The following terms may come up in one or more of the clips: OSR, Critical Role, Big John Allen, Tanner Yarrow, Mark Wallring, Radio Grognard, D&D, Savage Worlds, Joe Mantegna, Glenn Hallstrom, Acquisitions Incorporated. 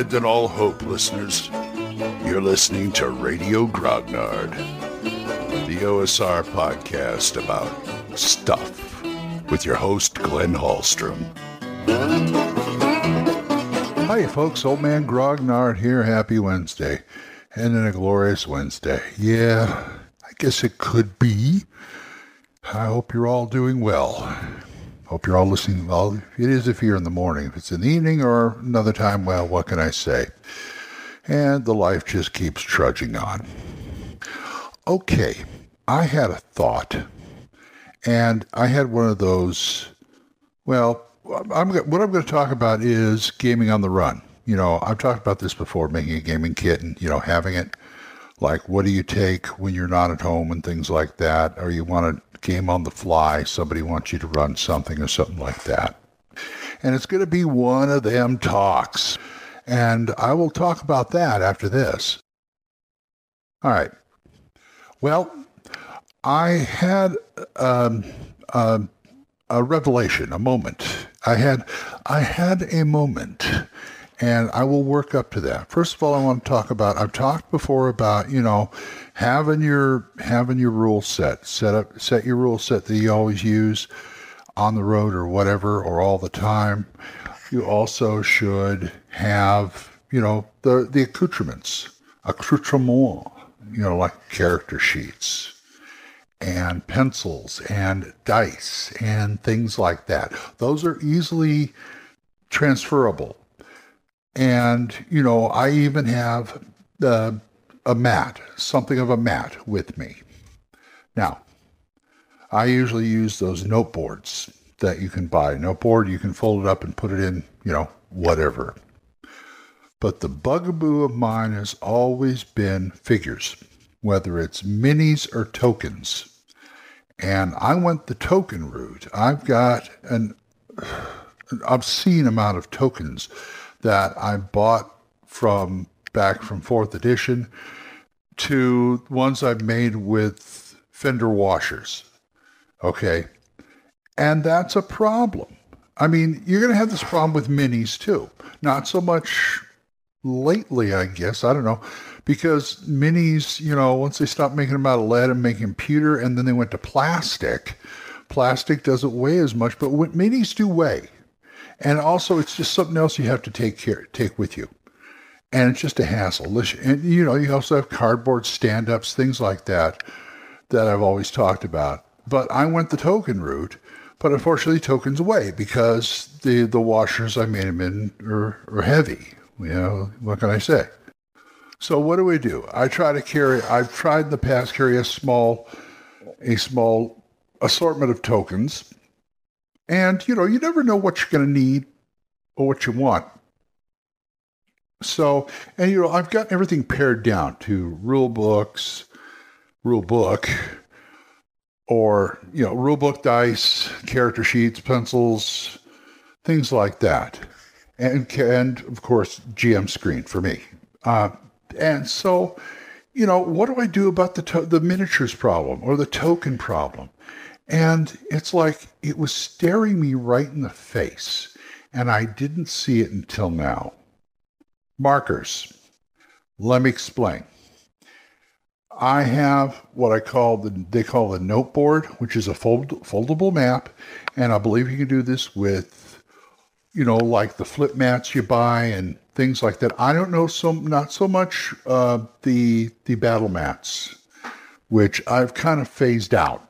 dead than all hope, listeners. You're listening to Radio Grognard, the OSR podcast about stuff with your host, Glenn Hallstrom. Hi, folks. Old Man Grognard here. Happy Wednesday. And then a glorious Wednesday. Yeah, I guess it could be. I hope you're all doing well. Hope you're all listening. Well, it is if you're in the morning. If it's in the evening or another time, well, what can I say? And the life just keeps trudging on. Okay, I had a thought. And I had one of those, well, what I'm going to talk about is gaming on the run. You know, I've talked about this before, making a gaming kit and, you know, having it. Like, what do you take when you're not at home and things like that? Or you want to game on the fly, somebody wants you to run something or something like that. And it's going to be one of them talks. And I will talk about that after this. All right. Well, I had a revelation, a moment. I had a moment, and I will work up to that. First of all, I want to talk about, I've talked before about, you know, having your rule set. Set your rule set that you always use on the road or whatever or all the time. You also should have, you know, the accoutrement, you know, like character sheets and pencils and dice and things like that. Those are easily transferable. And, you know, I even have a mat, something of a mat with me. Now, I usually use those noteboards that you can buy. Noteboard, you can fold it up and put it in, you know, whatever. But the bugaboo of mine has always been figures, whether it's minis or tokens. And I went the token route. I've got an obscene amount of tokens that I bought from back from 4th edition to ones I've made with fender washers. Okay. And that's a problem. I mean, you're going to have this problem with minis too. Not so much lately, I guess. I don't know. Because minis, you know, once they stopped making them out of lead and making pewter, and then they went to plastic. Plastic doesn't weigh as much, but minis do weigh. And also, it's just something else you have to take with you. And it's just a hassle. And, you know, you also have cardboard stand-ups, things like that, that I've always talked about. But I went the token route, but unfortunately, tokens away because the washers I made them in are heavy. You know, what can I say? So what do we do? I've tried in the past carry a small assortment of tokens. And, you know, you never know what you're going to need or what you want. So, and, you know, I've got everything pared down to rule book, or, you know, rule book, dice, character sheets, pencils, things like that. And of course, GM screen for me. And so, you know, what do I do about the miniatures problem or the token problem? And it's like it was staring me right in the face, and I didn't see it until now. Markers. Let me explain. I have what they call the noteboard, which is a foldable map, and I believe you can do this with, you know, like the flip mats you buy and things like that. I don't know, not so much the battle mats, which I've kind of phased out.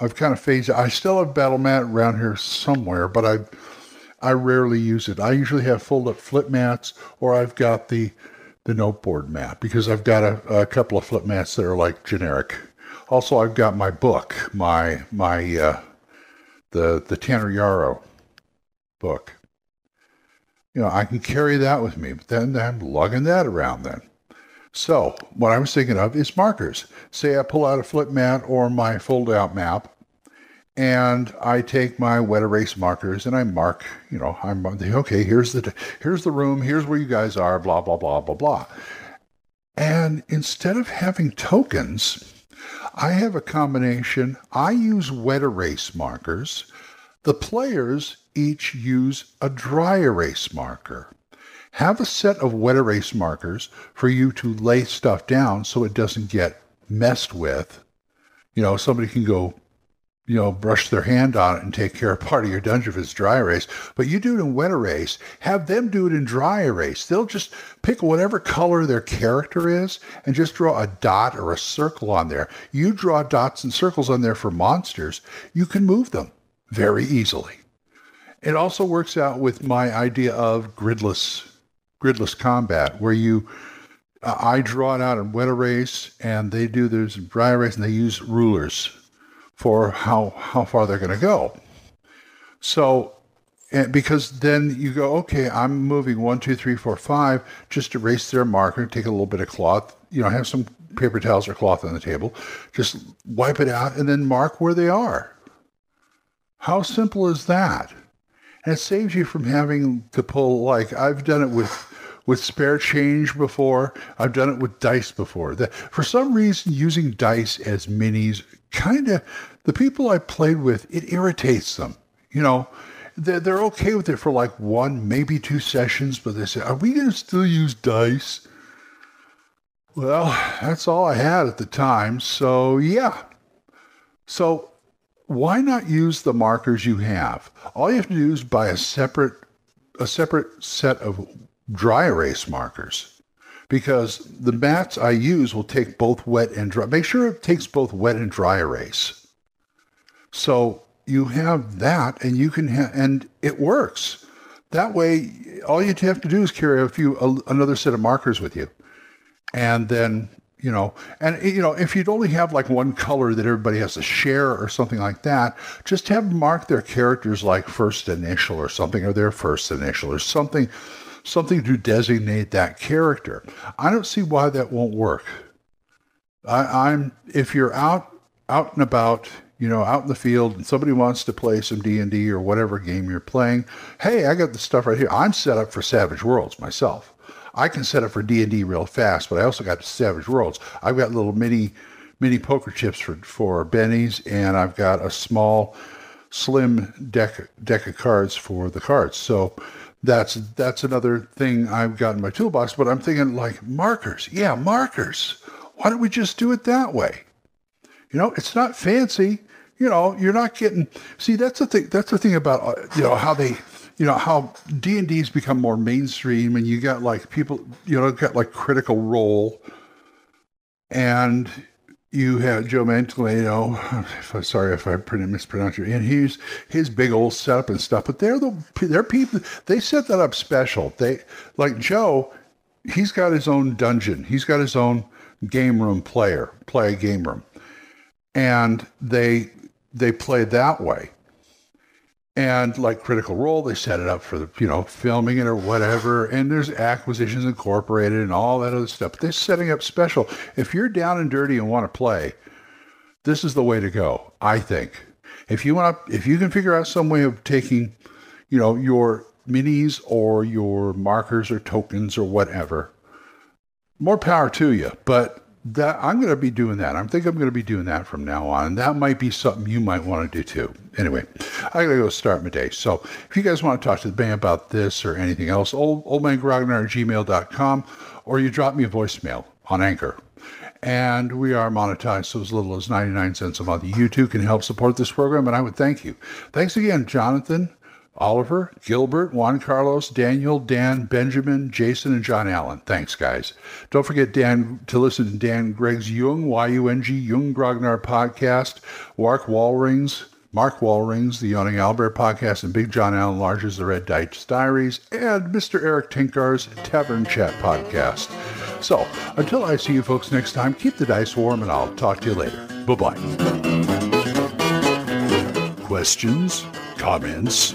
I still have battle mat around here somewhere, but I rarely use it. I usually have fold-up flip mats, or I've got the noteboard mat, because I've got a couple of flip mats that are like generic. Also, I've got my book, the Tanner Yarrow book. You know, I can carry that with me, but then I'm lugging that around then. So, what I was thinking of is markers. Say I pull out a flip mat or my fold-out map, and I take my wet erase markers, and I mark, you know, I'm okay, here's the room, here's where you guys are, blah, blah, blah, blah, blah. And instead of having tokens, I have a combination. I use wet erase markers. The players each use a dry erase marker. Have a set of wet erase markers for you to lay stuff down so it doesn't get messed with. You know, somebody can go, you know, brush their hand on it and take care of part of your dungeon if it's dry erase. But you do it in wet erase. Have them do it in dry erase. They'll just pick whatever color their character is and just draw a dot or a circle on there. You draw dots and circles on there for monsters. You can move them very easily. It also works out with my idea of gridless combat, where you, I draw it out in wet erase, and they do theirs in dry erase, and they use rulers for how far they're going to go. So, and because then you go, okay, I'm moving 1, 2, 3, 4, 5, just erase their marker, take a little bit of cloth, you know, have some paper towels or cloth on the table, just wipe it out, and then mark where they are. How simple is that? And it saves you from having to pull, like, I've done it with spare change before. I've done it with dice before. For some reason, using dice as minis, kind of, the people I played with, it irritates them. You know, they're okay with it for like 1, maybe 2 sessions, but they say, are we going to still use dice? Well, that's all I had at the time, so yeah. So why not use the markers you have? All you have to do is buy a separate set of dry erase markers, because the mats I use will take both wet and dry. Make sure it takes both wet and dry erase. So you have that, and you can and it works. That way, all you have to do is carry another set of markers with you, and then, you know, and, you know, if you'd only have like one color that everybody has to share or something like that, just have them mark their characters like first initial or something, or their first initial or something to designate that character. I don't see why that won't work. If you're out and about, you know, out in the field, and somebody wants to play some D&D or whatever game you're playing, hey, I got the stuff right here. I'm set up for Savage Worlds myself. I can set up for D&D real fast, but I also got Savage Worlds. I've got little mini poker chips for bennies, and I've got a small, slim deck of cards for the cards. So that's another thing I've got in my toolbox. But I'm thinking, like, markers. Yeah, markers. Why don't we just do it that way? You know, it's not fancy. You know, you're not getting. See, that's the thing. That's the thing about, you know, how they. You know, how D&D's become more mainstream, and you got like people, you know, got like Critical Role, and you have Joe Mantegna, sorry if I mispronounce it, and his big old setup and stuff, but they're people, they set that up special. They, like Joe, he's got his own dungeon. He's got his own game room play game room. And they play that way. And like Critical Role, they set it up for the, you know, filming it or whatever. And there's Acquisitions Incorporated and all that other stuff. But they're setting up special. If you're down and dirty and want to play, this is the way to go, I think. If you can figure out some way of taking, you know, your minis or your markers or tokens or whatever, more power to you. But I'm going to be doing that. I think I'm going to be doing that from now on. And that might be something you might want to do too. Anyway, I got to go start my day. So if you guys want to talk to the band about this or anything else, oldmangrognard@gmail.com, or you drop me a voicemail on Anchor. And we are monetized, so as little as 99 cents a month. You too can help support this program, and I would thank you. Thanks again, Jonathan, Oliver, Gilbert, Juan Carlos, Daniel, Dan, Benjamin, Jason, and John Allen. Thanks, guys. Don't forget to listen to Dan Gregg's Jung Grognard podcast, Mark Wallring's The Yawning Albert podcast, and Big John Allen Large's The Red Dice Diaries, and Mr. Eric Tinkar's Tavern Chat podcast. So, until I see you folks next time, keep the dice warm, and I'll talk to you later. Bye-bye. Questions? Comments?